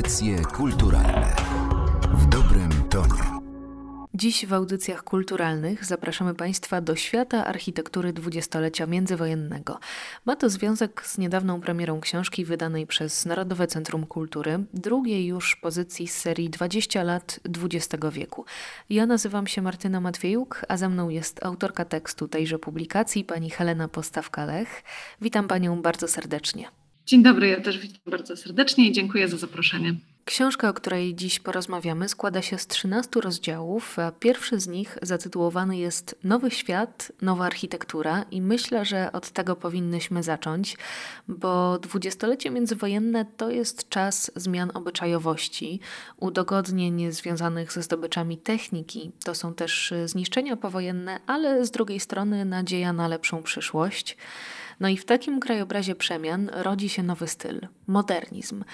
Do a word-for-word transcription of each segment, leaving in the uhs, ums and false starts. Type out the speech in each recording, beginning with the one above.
Audycje kulturalne w dobrym tonie. Dziś w audycjach kulturalnych zapraszamy Państwa do świata architektury dwudziestolecia międzywojennego. Ma to związek z niedawną premierą książki wydanej przez Narodowe Centrum Kultury, drugiej już pozycji z serii dwadzieścia lat dwudziestego wieku. Ja nazywam się Martyna Matwiejuk, a ze mną jest autorka tekstu tejże publikacji, pani Helena Postawka-Lech. Witam Panią bardzo serdecznie. Dzień dobry, ja też witam bardzo serdecznie i dziękuję za zaproszenie. Książka, o której dziś porozmawiamy, składa się z trzynastu rozdziałów, a pierwszy z nich zatytułowany jest Nowy świat, nowa architektura i myślę, że od tego powinnyśmy zacząć, bo dwudziestolecie międzywojenne to jest czas zmian obyczajowości, udogodnień związanych ze zdobyczami techniki, to są też zniszczenia powojenne, ale z drugiej strony nadzieja na lepszą przyszłość. No i w takim krajobrazie przemian rodzi się nowy styl, modernizm.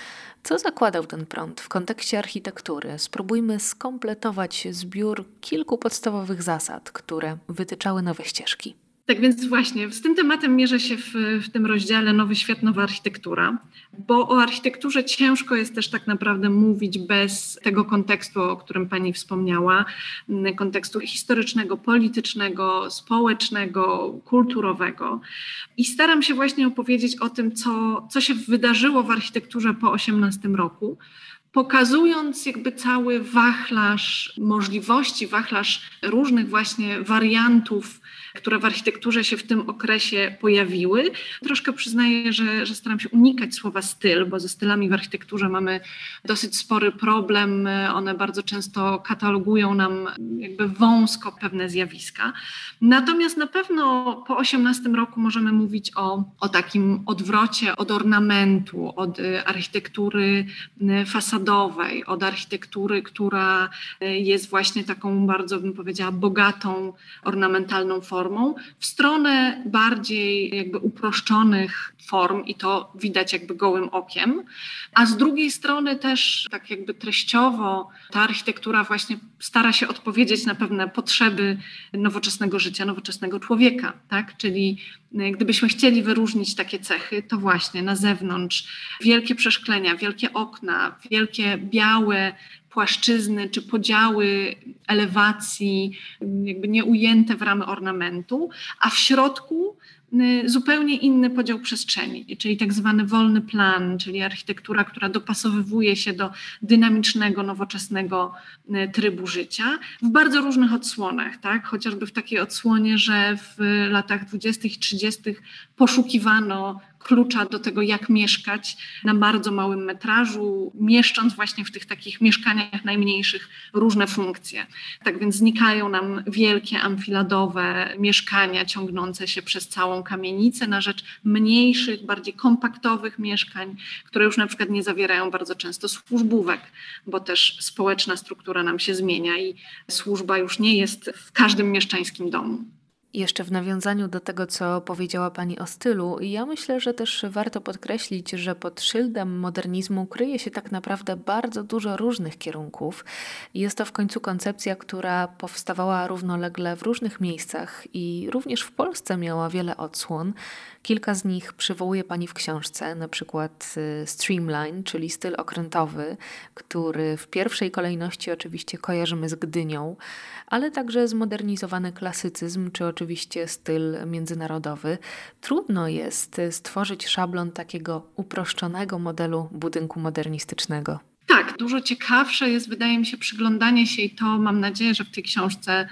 Co zakładał ten prąd w kontekście architektury? Spróbujmy skompletować zbiór kilku podstawowych zasad, które wytyczały nowe ścieżki. Tak więc właśnie, z tym tematem mierzę się w, w tym rozdziale Nowy Świat, Nowa Architektura, bo o architekturze ciężko jest też tak naprawdę mówić bez tego kontekstu, o którym Pani wspomniała, kontekstu historycznego, politycznego, społecznego, kulturowego. I staram się właśnie opowiedzieć o tym, co, co się wydarzyło w architekturze po osiemnastym roku, pokazując jakby cały wachlarz możliwości, wachlarz różnych właśnie wariantów, które w architekturze się w tym okresie pojawiły. Troszkę przyznaję, że, że staram się unikać słowa styl, bo ze stylami w architekturze mamy dosyć spory problem. One bardzo często katalogują nam jakby wąsko pewne zjawiska. Natomiast na pewno po osiemnastym roku możemy mówić o, o takim odwrocie od ornamentu, od architektury fasadowej, od architektury, która jest właśnie taką bardzo, bym powiedziała, bogatą, ornamentalną formą, w stronę bardziej jakby uproszczonych form i to widać jakby gołym okiem, a z drugiej strony też tak jakby treściowo ta architektura właśnie stara się odpowiedzieć na pewne potrzeby nowoczesnego życia, nowoczesnego człowieka, tak? Czyli gdybyśmy chcieli wyróżnić takie cechy, to właśnie na zewnątrz wielkie przeszklenia, wielkie okna, wielkie białe płaszczyzny czy podziały elewacji jakby nieujęte w ramy ornamentu, a w środku zupełnie inny podział przestrzeni, czyli tak zwany wolny plan, czyli architektura, która dopasowywuje się do dynamicznego, nowoczesnego trybu życia w bardzo różnych odsłonach, tak? Chociażby w takiej odsłonie, że w latach dwudziestych i trzydziestych poszukiwano klucza do tego, jak mieszkać na bardzo małym metrażu, mieszcząc właśnie w tych takich mieszkaniach najmniejszych różne funkcje. Tak więc znikają nam wielkie amfiladowe mieszkania ciągnące się przez całą kamienicę na rzecz mniejszych, bardziej kompaktowych mieszkań, które już na przykład nie zawierają bardzo często służbówek, bo też społeczna struktura nam się zmienia i służba już nie jest w każdym mieszczańskim domu. Jeszcze w nawiązaniu do tego, co powiedziała Pani o stylu, ja myślę, że też warto podkreślić, że pod szyldem modernizmu kryje się tak naprawdę bardzo dużo różnych kierunków. Jest to w końcu koncepcja, która powstawała równolegle w różnych miejscach i również w Polsce miała wiele odsłon. Kilka z nich przywołuje Pani w książce, na przykład streamline, czyli styl okrętowy, który w pierwszej kolejności oczywiście kojarzymy z Gdynią, ale także zmodernizowany klasycyzm, czy oczywiście Oczywiście styl międzynarodowy. Trudno jest stworzyć szablon takiego uproszczonego modelu budynku modernistycznego. Tak, dużo ciekawsze jest, wydaje mi się, przyglądanie się i to mam nadzieję, że w tej książce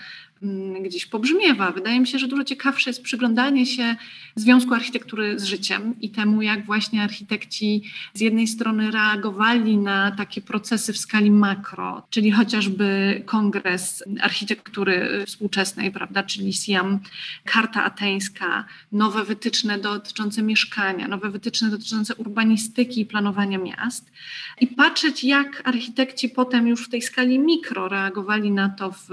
gdzieś pobrzmiewa. Wydaje mi się, że dużo ciekawsze jest przyglądanie się związku architektury z życiem i temu, jak właśnie architekci z jednej strony reagowali na takie procesy w skali makro, czyli chociażby Kongres Architektury Współczesnej, prawda, czyli SIAM, Karta Ateńska, nowe wytyczne dotyczące mieszkania, nowe wytyczne dotyczące urbanistyki i planowania miast i patrzeć, jak architekci potem już w tej skali mikro reagowali na to w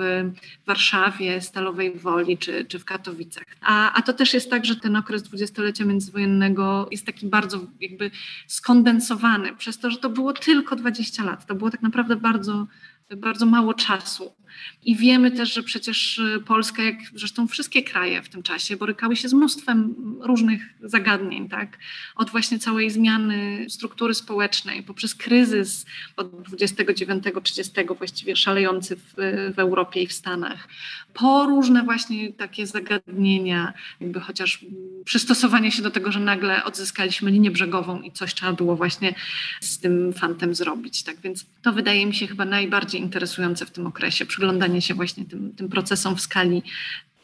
Warszawie, Stalowej Woli czy, czy w Katowicach. A, a to też jest tak, że ten okres dwudziestolecia międzywojennego jest taki bardzo jakby skondensowany przez to, że to było tylko dwadzieścia lat. To było tak naprawdę bardzo jest bardzo mało czasu. I wiemy też, że przecież Polska, jak zresztą wszystkie kraje w tym czasie, borykały się z mnóstwem różnych zagadnień, tak? Od właśnie całej zmiany struktury społecznej, poprzez kryzys od dwudziestego dziewiątego do trzydziestego właściwie szalejący w, w Europie i w Stanach, po różne właśnie takie zagadnienia, jakby chociaż przystosowanie się do tego, że nagle odzyskaliśmy linię brzegową i coś trzeba było właśnie z tym fantem zrobić, tak? Więc to wydaje mi się chyba najbardziej interesujące w tym okresie, przyglądanie się właśnie tym, tym procesom w skali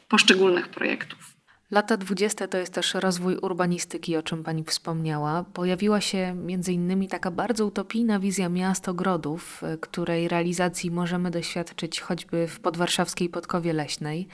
poszczególnych projektów. Lata dwudzieste to jest też rozwój urbanistyki, o czym Pani wspomniała. Pojawiła się między innymi taka bardzo utopijna wizja miast ogrodów, której realizacji możemy doświadczyć choćby w podwarszawskiej Podkowie Leśnej.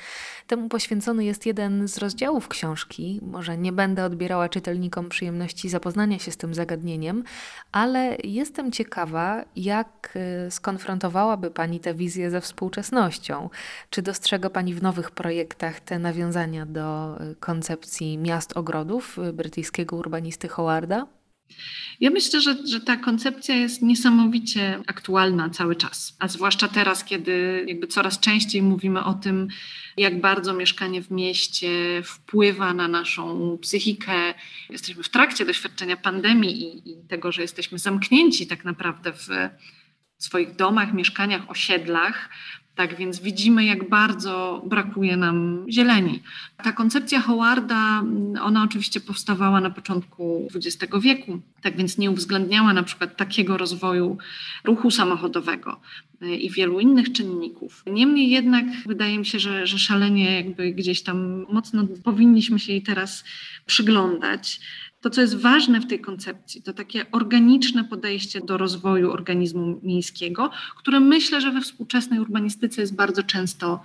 Temu poświęcony jest jeden z rozdziałów książki. Może nie będę odbierała czytelnikom przyjemności zapoznania się z tym zagadnieniem, ale jestem ciekawa, jak skonfrontowałaby Pani tę wizję ze współczesnością. Czy dostrzega Pani w nowych projektach te nawiązania do koncepcji miast-ogrodów brytyjskiego urbanisty Howarda? Ja myślę, że, że ta koncepcja jest niesamowicie aktualna cały czas, a zwłaszcza teraz, kiedy jakby coraz częściej mówimy o tym, jak bardzo mieszkanie w mieście wpływa na naszą psychikę. Jesteśmy w trakcie doświadczenia pandemii i, i tego, że jesteśmy zamknięci tak naprawdę w swoich domach, mieszkaniach, osiedlach. Tak więc widzimy, jak bardzo brakuje nam zieleni. Ta koncepcja Howarda, ona oczywiście powstawała na początku dwudziestego wieku, tak więc nie uwzględniała na przykład takiego rozwoju ruchu samochodowego i wielu innych czynników. Niemniej jednak wydaje mi się, że, że szalenie jakby gdzieś tam mocno powinniśmy się jej teraz przyglądać. To, co jest ważne w tej koncepcji, to takie organiczne podejście do rozwoju organizmu miejskiego, które myślę, że we współczesnej urbanistyce jest bardzo często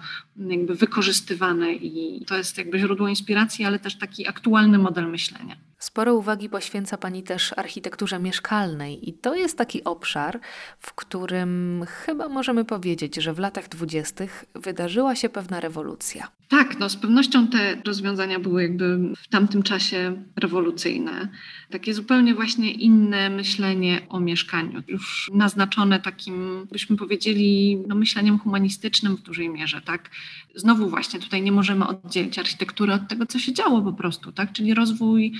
jakby wykorzystywane i to jest jakby źródło inspiracji, ale też taki aktualny model myślenia. Sporo uwagi poświęca Pani też architekturze mieszkalnej i to jest taki obszar, w którym chyba możemy powiedzieć, że w latach dwudziestych wydarzyła się pewna rewolucja. Tak, no z pewnością te rozwiązania były jakby w tamtym czasie rewolucyjne. Takie zupełnie właśnie inne myślenie o mieszkaniu, już naznaczone takim, byśmy powiedzieli, no myśleniem humanistycznym w dużej mierze, tak? Znowu właśnie tutaj nie możemy oddzielić architektury od tego, co się działo po prostu, tak? Czyli rozwój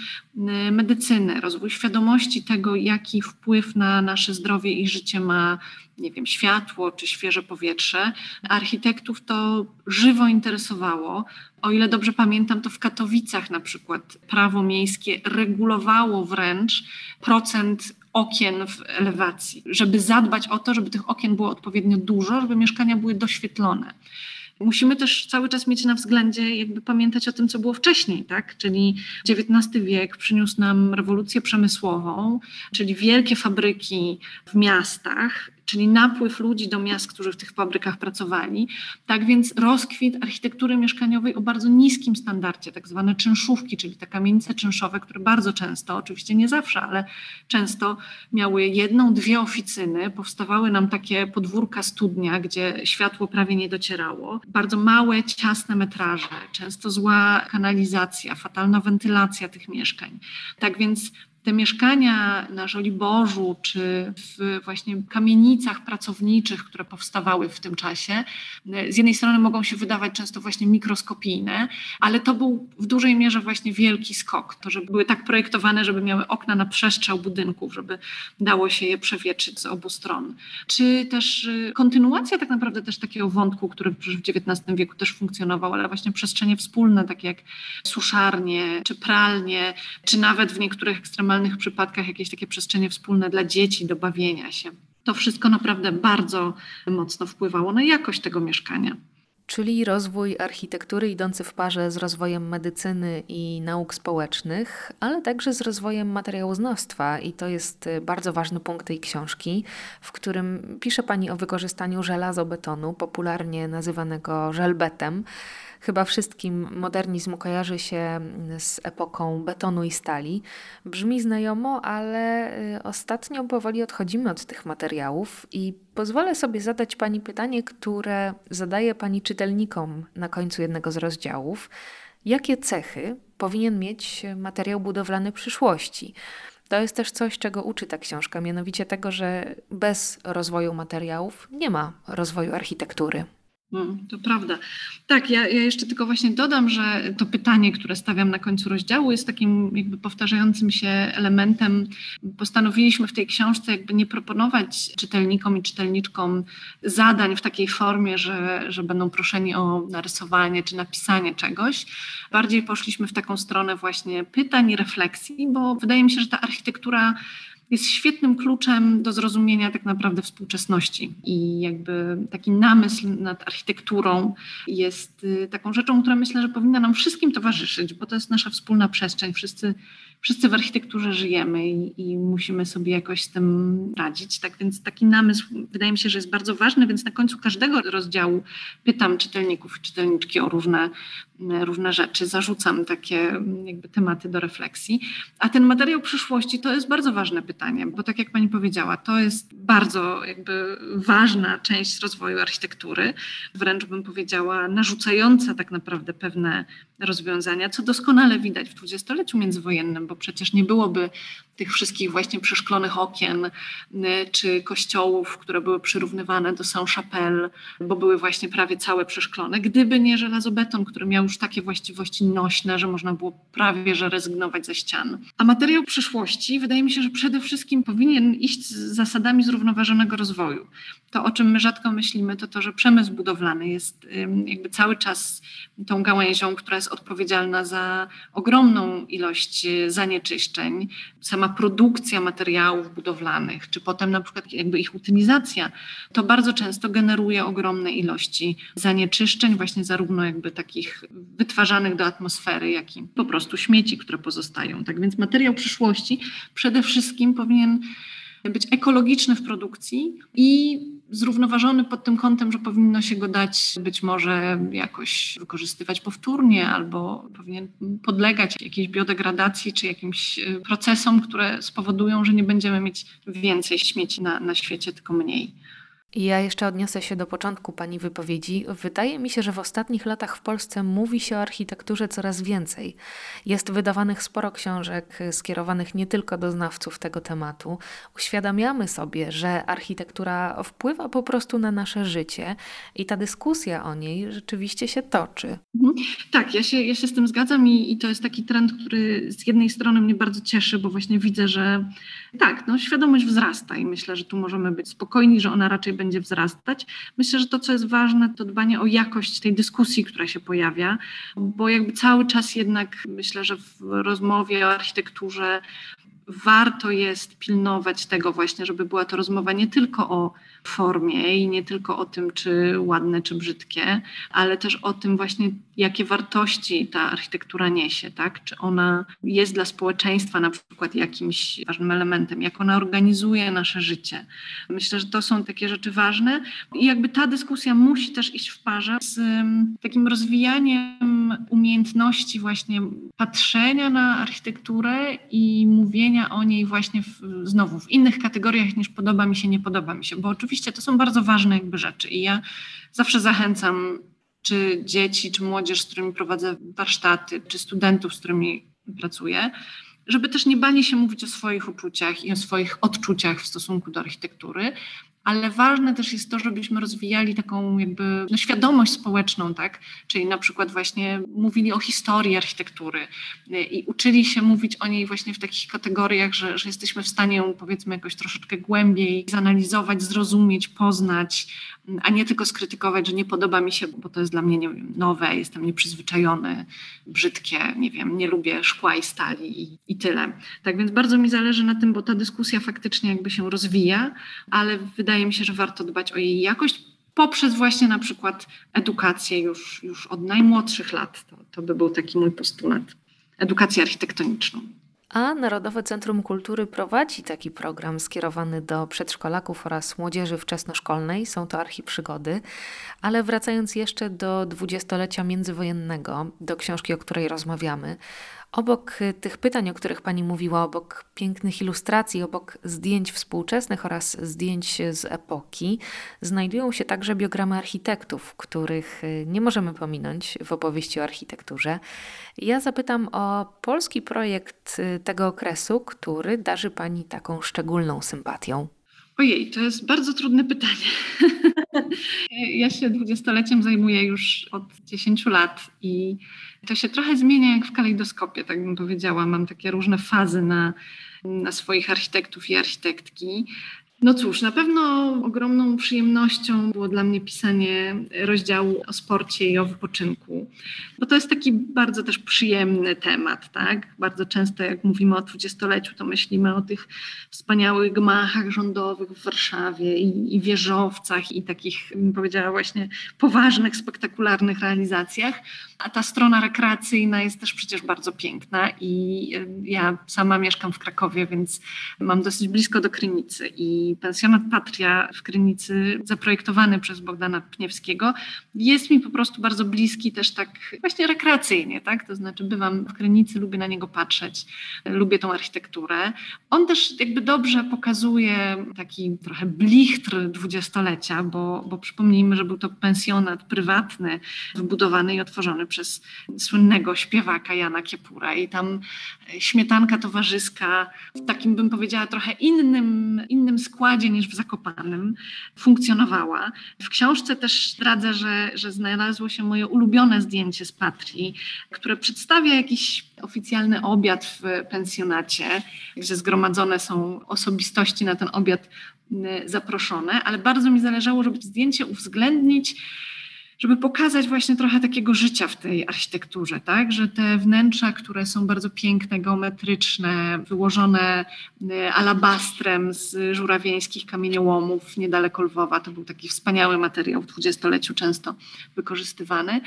medycyny, rozwój świadomości tego, jaki wpływ na nasze zdrowie i życie ma, nie wiem, światło czy świeże powietrze. Architektów to żywo interesowało. O ile dobrze pamiętam, to w Katowicach na przykład prawo miejskie regulowało wręcz procent okien w elewacji, żeby zadbać o to, żeby tych okien było odpowiednio dużo, żeby mieszkania były doświetlone. Musimy też cały czas mieć na względzie, jakby pamiętać o tym, co było wcześniej, tak? Czyli dziewiętnasty wiek przyniósł nam rewolucję przemysłową, czyli wielkie fabryki w miastach, czyli napływ ludzi do miast, którzy w tych fabrykach pracowali. Tak więc rozkwit architektury mieszkaniowej o bardzo niskim standardzie, tak zwane czynszówki, czyli te kamienice czynszowe, które bardzo często, oczywiście nie zawsze, ale często miały jedną, dwie oficyny. Powstawały nam takie podwórka studnia, gdzie światło prawie nie docierało. Bardzo małe, ciasne metraże, często zła kanalizacja, fatalna wentylacja tych mieszkań. Tak więc te mieszkania na Żoliborzu czy w właśnie kamienicach pracowniczych, które powstawały w tym czasie, z jednej strony mogą się wydawać często właśnie mikroskopijne, ale to był w dużej mierze właśnie wielki skok. To, że były tak projektowane, żeby miały okna na przestrzał budynków, żeby dało się je przewietrzyć z obu stron. Czy też kontynuacja tak naprawdę też takiego wątku, który w dziewiętnastym wieku też funkcjonował, ale właśnie przestrzenie wspólne, takie jak suszarnie czy pralnie, czy nawet w niektórych ekstremalnych w normalnych przypadkach jakieś takie przestrzenie wspólne dla dzieci do bawienia się. To wszystko naprawdę bardzo mocno wpływało na jakość tego mieszkania. Czyli rozwój architektury idący w parze z rozwojem medycyny i nauk społecznych, ale także z rozwojem materiałoznawstwa i to jest bardzo ważny punkt tej książki, w którym pisze Pani o wykorzystaniu żelazobetonu, popularnie nazywanego żelbetem. Chyba wszystkim modernizm kojarzy się z epoką betonu i stali. Brzmi znajomo, ale ostatnio powoli odchodzimy od tych materiałów i pozwolę sobie zadać Pani pytanie, które zadaje Pani czytelnikom na końcu jednego z rozdziałów. Jakie cechy powinien mieć materiał budowlany przyszłości? To jest też coś, czego uczy ta książka, mianowicie tego, że bez rozwoju materiałów nie ma rozwoju architektury. To prawda. Tak, ja, ja jeszcze tylko właśnie dodam, że to pytanie, które stawiam na końcu rozdziału, jest takim jakby powtarzającym się elementem. Postanowiliśmy w tej książce jakby nie proponować czytelnikom i czytelniczkom zadań w takiej formie, że, że będą proszeni o narysowanie czy napisanie czegoś. Bardziej poszliśmy w taką stronę właśnie pytań i refleksji, bo wydaje mi się, że ta architektura jest świetnym kluczem do zrozumienia tak naprawdę współczesności i jakby taki namysł nad architekturą jest taką rzeczą, która myślę, że powinna nam wszystkim towarzyszyć, bo to jest nasza wspólna przestrzeń. Wszyscy, wszyscy w architekturze żyjemy i, i musimy sobie jakoś z tym radzić. Tak więc taki namysł wydaje mi się, że jest bardzo ważny, więc na końcu każdego rozdziału pytam czytelników i czytelniczki o różne różne rzeczy, zarzucam takie jakby tematy do refleksji. A ten materiał przyszłości to jest bardzo ważne pytanie, bo tak jak pani powiedziała, to jest bardzo jakby ważna część rozwoju architektury, wręcz bym powiedziała narzucająca tak naprawdę pewne rozwiązania, co doskonale widać w dwudziestoleciu międzywojennym, bo przecież nie byłoby tych wszystkich właśnie przeszklonych okien czy kościołów, które były przyrównywane do Saint-Chapelle, bo były właśnie prawie całe przeszklone, gdyby nie żelazobeton, który miał już takie właściwości nośne, że można było prawie że rezygnować ze ścian. A materiał przyszłości wydaje mi się, że przede wszystkim powinien iść z zasadami zrównoważonego rozwoju. To, o czym my rzadko myślimy, to to, że przemysł budowlany jest jakby cały czas tą gałęzią, która jest odpowiedzialna za ogromną ilość zanieczyszczeń. Sama produkcja materiałów budowlanych, czy potem na przykład jakby ich utylizacja, to bardzo często generuje ogromne ilości zanieczyszczeń, właśnie zarówno jakby takich wytwarzanych do atmosfery, jak i po prostu śmieci, które pozostają. Tak więc materiał przyszłości przede wszystkim powinien być ekologiczny w produkcji i zrównoważony pod tym kątem, że powinno się go dać być może jakoś wykorzystywać powtórnie albo powinien podlegać jakiejś biodegradacji czy jakimś procesom, które spowodują, że nie będziemy mieć więcej śmieci na, na świecie, tylko mniej. Ja jeszcze odniosę się do początku pani wypowiedzi. Wydaje mi się, że w ostatnich latach w Polsce mówi się o architekturze coraz więcej. Jest wydawanych sporo książek skierowanych nie tylko do znawców tego tematu. Uświadamiamy sobie, że architektura wpływa po prostu na nasze życie i ta dyskusja o niej rzeczywiście się toczy. Tak, ja się, ja się z tym zgadzam i, i to jest taki trend, który z jednej strony mnie bardzo cieszy, bo właśnie widzę, że tak, no, świadomość wzrasta i myślę, że tu możemy być spokojni, że ona raczej będzie wzrastać. Myślę, że to, co jest ważne, to dbanie o jakość tej dyskusji, która się pojawia, bo jakby cały czas jednak myślę, że w rozmowie o architekturze warto jest pilnować tego właśnie, żeby była to rozmowa nie tylko o formie i nie tylko o tym, czy ładne, czy brzydkie, ale też o tym właśnie, jakie wartości ta architektura niesie, tak? Czy ona jest dla społeczeństwa na przykład jakimś ważnym elementem, jak ona organizuje nasze życie. Myślę, że to są takie rzeczy ważne i jakby ta dyskusja musi też iść w parze z takim rozwijaniem umiejętności właśnie patrzenia na architekturę i mówienia o niej właśnie w, znowu w innych kategoriach niż podoba mi się, nie podoba mi się, bo oczywiście to są bardzo ważne jakby rzeczy i ja zawsze zachęcam czy dzieci, czy młodzież, z którymi prowadzę warsztaty, czy studentów, z którymi pracuję, żeby też nie bali się mówić o swoich uczuciach i o swoich odczuciach w stosunku do architektury, ale ważne też jest to, żebyśmy rozwijali taką jakby no, świadomość społeczną, tak? Czyli na przykład właśnie mówili o historii architektury i uczyli się mówić o niej właśnie w takich kategoriach, że, że jesteśmy w stanie ją powiedzmy jakoś troszeczkę głębiej zanalizować, zrozumieć, poznać, a nie tylko skrytykować, że nie podoba mi się, bo to jest dla mnie nie wiem, nowe, jestem nieprzyzwyczajony, brzydkie, nie wiem, nie lubię szkła i stali i, i tyle. Tak więc bardzo mi zależy na tym, bo ta dyskusja faktycznie jakby się rozwija, ale wydaje mi się, że warto dbać o jej jakość poprzez właśnie na przykład edukację już, już od najmłodszych lat. To, to by był taki mój postulat. Edukację architektoniczną. A Narodowe Centrum Kultury prowadzi taki program skierowany do przedszkolaków oraz młodzieży wczesnoszkolnej. Są to archiprzygody. Ale wracając jeszcze do dwudziestolecia międzywojennego, do książki, o której rozmawiamy, Obok tych pytań, o których Pani mówiła, obok pięknych ilustracji, obok zdjęć współczesnych oraz zdjęć z epoki, znajdują się także biogramy architektów, których nie możemy pominąć w opowieści o architekturze. Ja zapytam o polski projekt tego okresu, który darzy Pani taką szczególną sympatią. Ojej, to jest bardzo trudne pytanie. Ja się dwudziestoleciem zajmuję już od dziesięciu lat i to się trochę zmienia jak w kalejdoskopie, tak bym powiedziała. Mam takie różne fazy na, na swoich architektów i architektki. No cóż, na pewno ogromną przyjemnością było dla mnie pisanie rozdziału o sporcie i o wypoczynku, bo to jest taki bardzo też przyjemny temat, tak? Bardzo często jak mówimy o dwudziestoleciu, to myślimy o tych wspaniałych gmachach rządowych w Warszawie i, i wieżowcach i takich, bym powiedziała, właśnie poważnych, spektakularnych realizacjach, a ta strona rekreacyjna jest też przecież bardzo piękna i ja sama mieszkam w Krakowie, więc mam dosyć blisko do Krynicy i pensjonat Patria w Krynicy, zaprojektowany przez Bogdana Pniewskiego, jest mi po prostu bardzo bliski też tak właśnie rekreacyjnie, tak? To znaczy bywam w Krynicy, lubię na niego patrzeć, lubię tą architekturę. On też jakby dobrze pokazuje taki trochę blichtr dwudziestolecia, bo, bo przypomnijmy, że był to pensjonat prywatny, wybudowany i otworzony przez słynnego śpiewaka Jana Kiepura i tam śmietanka towarzyska w takim, bym powiedziała, trochę innym, innym składzie niż w Zakopanem funkcjonowała. W książce też zdradzę, że, że znalazło się moje ulubione zdjęcie z Patrii, które przedstawia jakiś oficjalny obiad w pensjonacie, gdzie zgromadzone są osobistości na ten obiad zaproszone, ale bardzo mi zależało, żeby zdjęcie uwzględnić, żeby pokazać właśnie trochę takiego życia w tej architekturze, tak? Że te wnętrza, które są bardzo piękne, geometryczne, wyłożone alabastrem z żurawieńskich kamieniołomów niedaleko Lwowa, to był taki wspaniały materiał w dwudziestoleciu często wykorzystywany,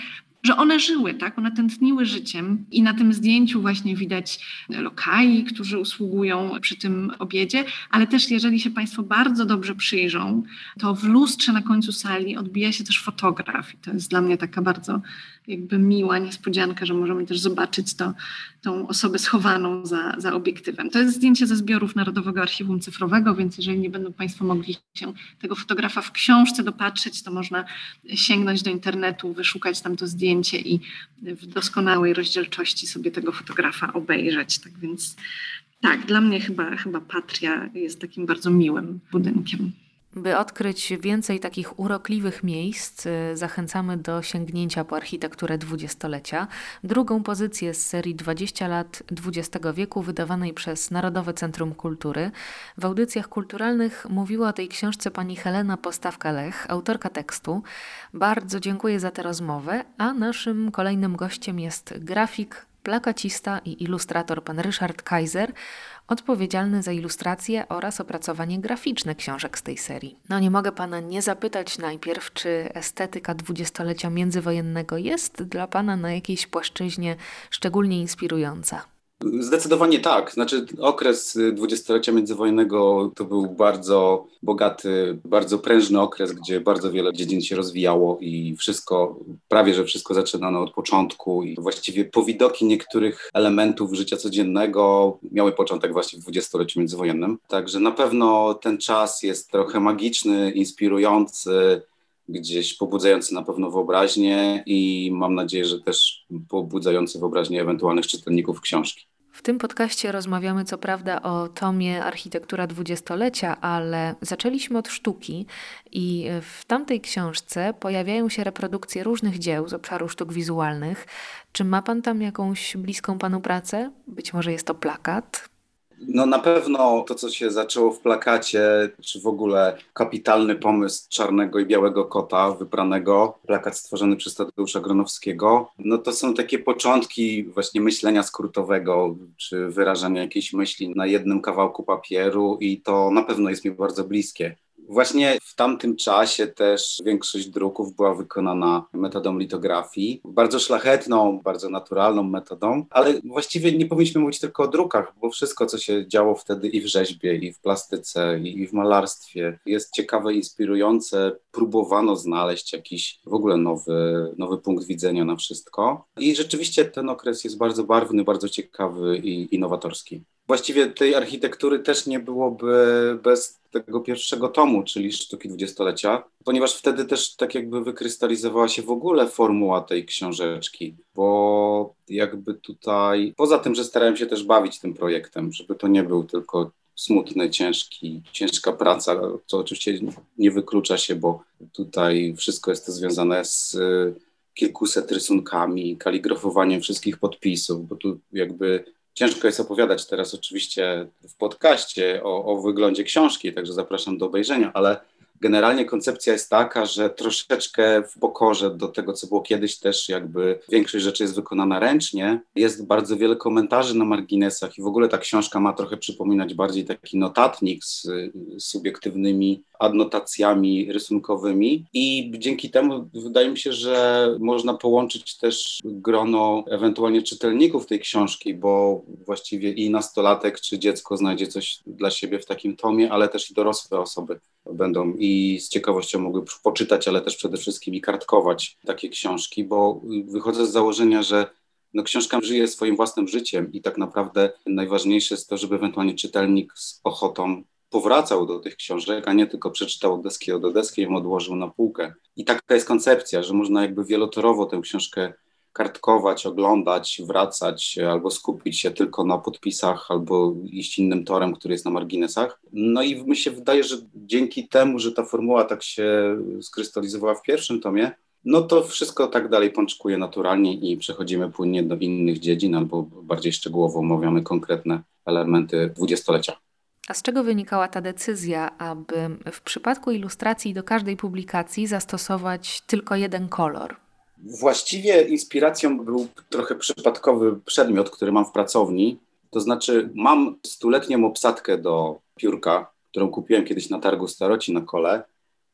że one żyły, tak? One tętniły życiem i na tym zdjęciu właśnie widać lokai, którzy usługują przy tym obiedzie, ale też jeżeli się Państwo bardzo dobrze przyjrzą, to w lustrze na końcu sali odbija się też fotograf i to jest dla mnie taka bardzo jakby miła niespodzianka, że możemy też zobaczyć to, tą osobę schowaną za, za obiektywem. To jest zdjęcie ze zbiorów Narodowego Archiwum Cyfrowego, więc jeżeli nie będą Państwo mogli się tego fotografa w książce dopatrzeć, to można sięgnąć do internetu, wyszukać tam to zdjęcie i w doskonałej rozdzielczości sobie tego fotografa obejrzeć. Tak więc tak, dla mnie chyba, chyba Patria jest takim bardzo miłym budynkiem. By odkryć więcej takich urokliwych miejsc, zachęcamy do sięgnięcia po architekturę dwudziestolecia. Drugą pozycję z serii dwadzieścia lat dwudziestego wieku wydawanej przez Narodowe Centrum Kultury. W audycjach kulturalnych mówiła o tej książce pani Helena Postawka-Lech, autorka tekstu. Bardzo dziękuję za tę rozmowę, a naszym kolejnym gościem jest grafik, plakacista i ilustrator pan Ryszard Kaiser, odpowiedzialny za ilustrację oraz opracowanie graficzne książek z tej serii. No nie mogę Pana nie zapytać najpierw, czy estetyka dwudziestolecia międzywojennego jest dla Pana na jakiejś płaszczyźnie szczególnie inspirująca? Zdecydowanie tak. Znaczy okres dwudziestolecia międzywojennego to był bardzo bogaty, bardzo prężny okres, gdzie bardzo wiele dziedzin się rozwijało i wszystko, prawie że wszystko zaczynano od początku i właściwie powidoki niektórych elementów życia codziennego miały początek właśnie w dwudziestoleciu międzywojennym. Także na pewno ten czas jest trochę magiczny, inspirujący, gdzieś pobudzający na pewno wyobraźnię i mam nadzieję, że też pobudzający wyobraźnię ewentualnych czytelników książki. W tym podcaście rozmawiamy co prawda o tomie Architektura dwudziestolecia, ale zaczęliśmy od sztuki i w tamtej książce pojawiają się reprodukcje różnych dzieł z obszaru sztuk wizualnych. Czy ma Pan tam jakąś bliską Panu pracę? Być może jest to plakat? No na pewno to, co się zaczęło w plakacie, czy w ogóle kapitalny pomysł czarnego i białego kota wypranego, plakat stworzony przez Tadeusza Gronowskiego, no to są takie początki właśnie myślenia skrótowego, czy wyrażania jakiejś myśli na jednym kawałku papieru i to na pewno jest mi bardzo bliskie. Właśnie w tamtym czasie też większość druków była wykonana metodą litografii, bardzo szlachetną, bardzo naturalną metodą, ale właściwie nie powinniśmy mówić tylko o drukach, bo wszystko, co się działo wtedy i w rzeźbie, i w plastyce, i w malarstwie jest ciekawe, inspirujące. Próbowano znaleźć jakiś w ogóle nowy, nowy punkt widzenia na wszystko i rzeczywiście ten okres jest bardzo barwny, bardzo ciekawy i innowatorski. Właściwie tej architektury też nie byłoby bez tego pierwszego tomu, czyli Sztuki Dwudziestolecia, ponieważ wtedy też tak jakby wykrystalizowała się w ogóle formuła tej książeczki, bo jakby tutaj, poza tym, że starałem się też bawić tym projektem, żeby to nie był tylko smutny, ciężki, ciężka praca, co oczywiście nie wyklucza się, bo tutaj wszystko jest to związane z kilkuset rysunkami, kaligrafowaniem wszystkich podpisów, bo tu jakby ciężko jest opowiadać teraz oczywiście w podcaście o, o wyglądzie książki, także zapraszam do obejrzenia, ale generalnie koncepcja jest taka, że troszeczkę w pokorze do tego, co było kiedyś też jakby większość rzeczy jest wykonana ręcznie. Jest bardzo wiele komentarzy na marginesach i w ogóle ta książka ma trochę przypominać bardziej taki notatnik z subiektywnymi adnotacjami rysunkowymi i dzięki temu wydaje mi się, że można połączyć też grono ewentualnie czytelników tej książki, bo właściwie i nastolatek czy dziecko znajdzie coś dla siebie w takim tomie, ale też i dorosłe osoby będą i z ciekawością mogły poczytać, ale też przede wszystkim i kartkować takie książki, bo wychodzę z założenia, że no książka żyje swoim własnym życiem i tak naprawdę najważniejsze jest to, żeby ewentualnie czytelnik z ochotą powracał do tych książek, a nie tylko przeczytał od deski do deski i ją odłożył na półkę. I taka jest koncepcja, że można jakby wielotorowo tę książkę kartkować, oglądać, wracać albo skupić się tylko na podpisach albo iść innym torem, który jest na marginesach. No i mi się wydaje, że dzięki temu, że ta formuła tak się skrystalizowała w pierwszym tomie, no to wszystko tak dalej pączkuje naturalnie i przechodzimy płynnie do innych dziedzin albo bardziej szczegółowo omawiamy konkretne elementy dwudziestolecia. A z czego wynikała ta decyzja, aby w przypadku ilustracji do każdej publikacji zastosować tylko jeden kolor? Właściwie inspiracją był trochę przypadkowy przedmiot, który mam w pracowni. To znaczy mam stuletnią obsadkę do piórka, którą kupiłem kiedyś na targu staroci na Kole.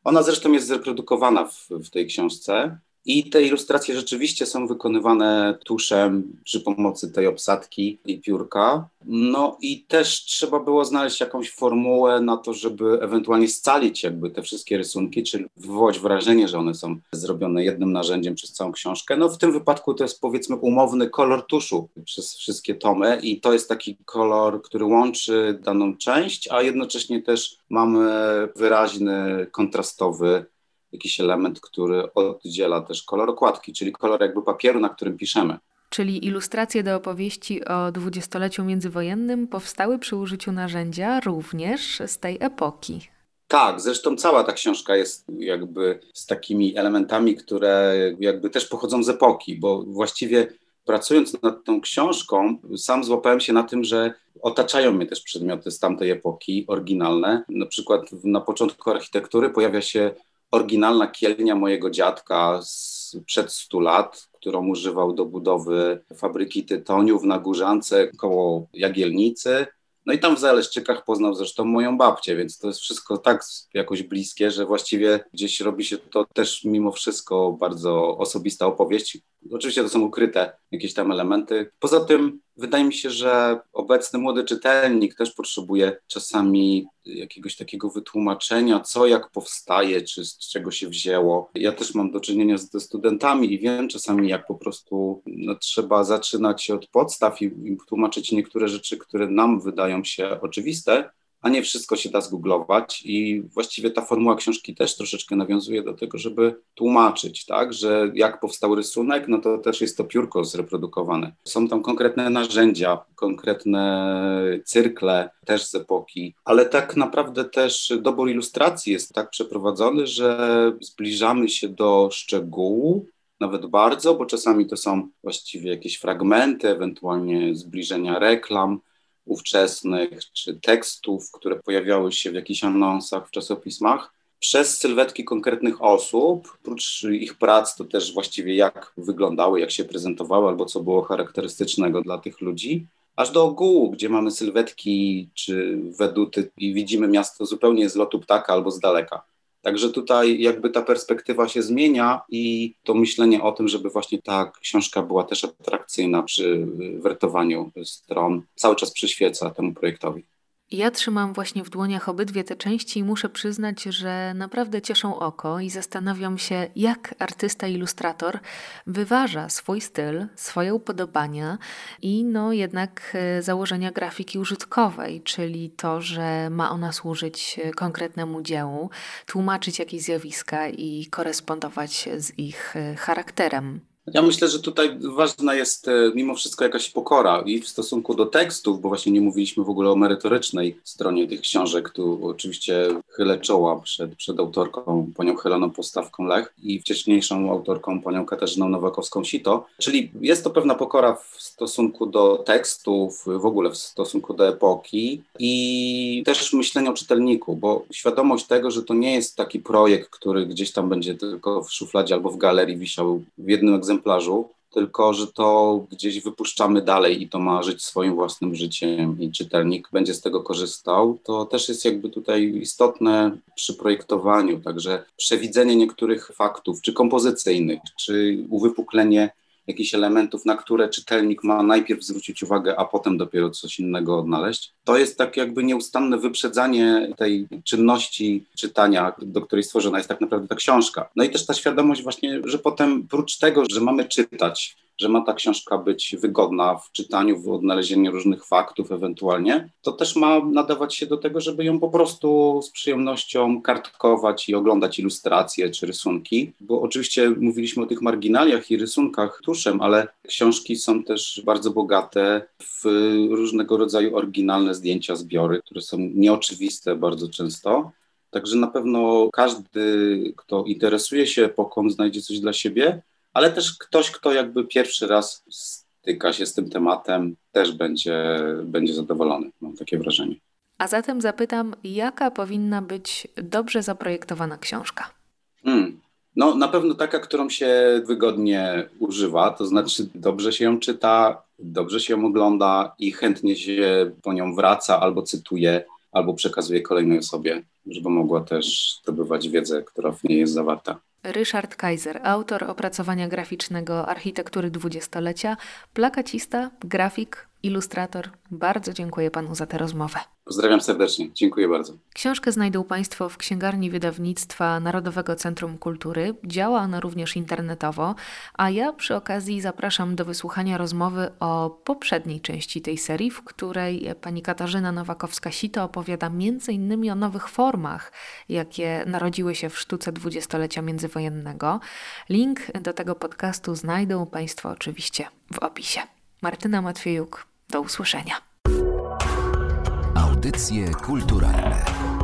Ona zresztą jest zreprodukowana w, w tej książce i te ilustracje rzeczywiście są wykonywane tuszem przy pomocy tej obsadki i piórka. No i też trzeba było znaleźć jakąś formułę na to, żeby ewentualnie scalić jakby te wszystkie rysunki, czyli wywołać wrażenie, że one są zrobione jednym narzędziem przez całą książkę. No w tym wypadku to jest powiedzmy umowny kolor tuszu przez wszystkie tomy i to jest taki kolor, który łączy daną część, a jednocześnie też mamy wyraźny, kontrastowy jakiś element, który oddziela też kolor okładki, czyli kolor jakby papieru, na którym piszemy. Czyli ilustracje do opowieści o dwudziestoleciu międzywojennym powstały przy użyciu narzędzia również z tej epoki. Tak, zresztą cała ta książka jest jakby z takimi elementami, które jakby też pochodzą z epoki, bo właściwie pracując nad tą książką, sam złapałem się na tym, że otaczają mnie też przedmioty z tamtej epoki, oryginalne. Na przykład na początku architektury pojawia się oryginalna kielnia mojego dziadka sprzed stu lat, którą używał do budowy fabryki tytoniów na Górzance koło Jagielnicy. No i tam w Zaleszczykach poznał zresztą moją babcię, więc to jest wszystko tak jakoś bliskie, że właściwie gdzieś robi się to też mimo wszystko bardzo osobista opowieść. Oczywiście to są ukryte jakieś tam elementy. Poza tym wydaje mi się, że obecny młody czytelnik też potrzebuje czasami jakiegoś takiego wytłumaczenia, co jak powstaje, czy z czego się wzięło. Ja też mam do czynienia ze studentami i wiem czasami, jak po prostu no, trzeba zaczynać się od podstaw i, i tłumaczyć niektóre rzeczy, które nam wydają się oczywiste, a nie wszystko się da zgooglować i właściwie ta formuła książki też troszeczkę nawiązuje do tego, żeby tłumaczyć, tak, że jak powstał rysunek, no to też jest to piórko zreprodukowane. Są tam konkretne narzędzia, konkretne cyrkle też z epoki, ale tak naprawdę też dobór ilustracji jest tak przeprowadzony, że zbliżamy się do szczegółu, nawet bardzo, bo czasami to są właściwie jakieś fragmenty, ewentualnie zbliżenia reklam ówczesnych, czy tekstów, które pojawiały się w jakichś anonsach, w czasopismach, przez sylwetki konkretnych osób, prócz ich prac to też właściwie jak wyglądały, jak się prezentowały, albo co było charakterystycznego dla tych ludzi. aż do ogółu, gdzie mamy sylwetki czy weduty i widzimy miasto zupełnie z lotu ptaka albo z daleka. Także tutaj jakby ta perspektywa się zmienia i to myślenie o tym, żeby właśnie ta książka była też atrakcyjna przy wertowaniu stron, cały czas przyświeca temu projektowi. Ja trzymam właśnie w dłoniach obydwie te części i muszę przyznać, że naprawdę cieszą oko i zastanawiam się, jak artysta ilustrator wyważa swój styl, swoje upodobania i no jednak założenia grafiki użytkowej, czyli to, że ma ona służyć konkretnemu dziełu, tłumaczyć jakieś zjawiska i korespondować z ich charakterem. Ja myślę, że tutaj ważna jest mimo wszystko jakaś pokora i w stosunku do tekstów, bo właśnie nie mówiliśmy w ogóle o merytorycznej stronie tych książek. Tu oczywiście chylę czoła przed, przed autorką, panią Heleną Postawką-Lech i wcześniejszą autorką, panią Katarzyną Nowakowską-Sito. Czyli jest to pewna pokora w stosunku do tekstów, w ogóle w stosunku do epoki i też myślenie o czytelniku, bo świadomość tego, że to nie jest taki projekt, który gdzieś tam będzie tylko w szufladzie albo w galerii wisiał w jednym egzemplarzu, tylko że to gdzieś wypuszczamy dalej i to ma żyć swoim własnym życiem i czytelnik będzie z tego korzystał, to też jest jakby tutaj istotne przy projektowaniu, także przewidzenie niektórych faktów, czy kompozycyjnych, czy uwypuklenie jakichś elementów, na które czytelnik ma najpierw zwrócić uwagę, a potem dopiero coś innego odnaleźć. To jest tak jakby nieustanne wyprzedzanie tej czynności czytania, do której stworzona jest tak naprawdę ta książka. No i też ta świadomość właśnie, że potem prócz tego, że mamy czytać, że ma ta książka być wygodna w czytaniu, w odnalezieniu różnych faktów ewentualnie, to też ma nadawać się do tego, żeby ją po prostu z przyjemnością kartkować i oglądać ilustracje czy rysunki, bo oczywiście mówiliśmy o tych marginaliach i rysunkach tuszem, ale książki są też bardzo bogate w różnego rodzaju oryginalne zdjęcia, zbiory, które są nieoczywiste bardzo często. Także na pewno każdy, kto interesuje się epoką, znajdzie coś dla siebie, ale też ktoś, kto jakby pierwszy raz styka się z tym tematem, też będzie, będzie zadowolony. Mam takie wrażenie. A zatem zapytam, jaka powinna być dobrze zaprojektowana książka? Hmm. No na pewno taka, którą się wygodnie używa, to znaczy dobrze się ją czyta, dobrze się ją ogląda i chętnie się po nią wraca albo cytuje, albo przekazuje kolejnej osobie, żeby mogła też zdobywać wiedzę, która w niej jest zawarta. Ryszard Kaiser, autor opracowania graficznego Architektury dwudziestolecia, plakacista, grafik, ilustrator. Bardzo dziękuję panu za tę rozmowę. Pozdrawiam serdecznie. Dziękuję bardzo. Książkę znajdą państwo w Księgarni Wydawnictwa Narodowego Centrum Kultury. Działa ona również internetowo, a ja przy okazji zapraszam do wysłuchania rozmowy o poprzedniej części tej serii, w której pani Katarzyna Nowakowska-Sito opowiada między innymi o nowych formach, jakie narodziły się w sztuce dwudziestolecia międzywojennego. Link do tego podcastu znajdą państwo oczywiście w opisie. Martyna Matwiejuk, do usłyszenia. Audycje kulturalne